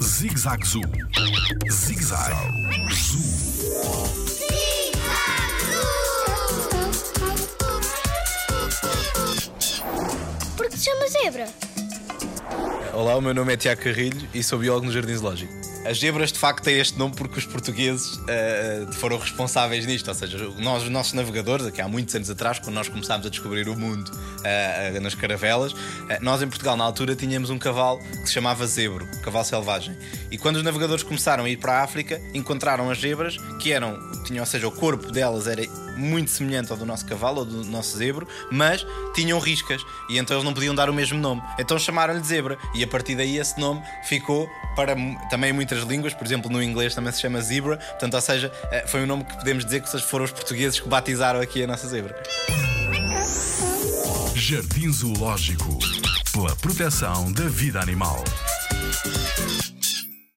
Zig-Zag Zoo. Zig-Zag Zoo. Por que se chama zebra? Olá, o meu nome é Tiago Carrilho e sou biólogo no Jardim Zoológico. As zebras de facto têm este nome porque os portugueses foram responsáveis nisto. Ou seja, nós, os nossos navegadores, aqui há muitos anos atrás, quando nós começámos a descobrir o mundo nas caravelas, nós em Portugal na altura tínhamos um cavalo que se chamava zebro, cavalo selvagem. E quando os navegadores começaram a ir para a África, encontraram as zebras que ou seja, o corpo delas era muito semelhante ao do nosso cavalo, ou do nosso zebro, mas tinham riscas e então eles não podiam dar o mesmo nome. Então chamaram-lhe zebra e a partir daí esse nome ficou para também muitas línguas, por exemplo no inglês também se chama zebra, portanto, ou seja, foi um nome que podemos dizer que foram os portugueses que batizaram aqui a nossa zebra. Jardim Zoológico, pela proteção da vida animal.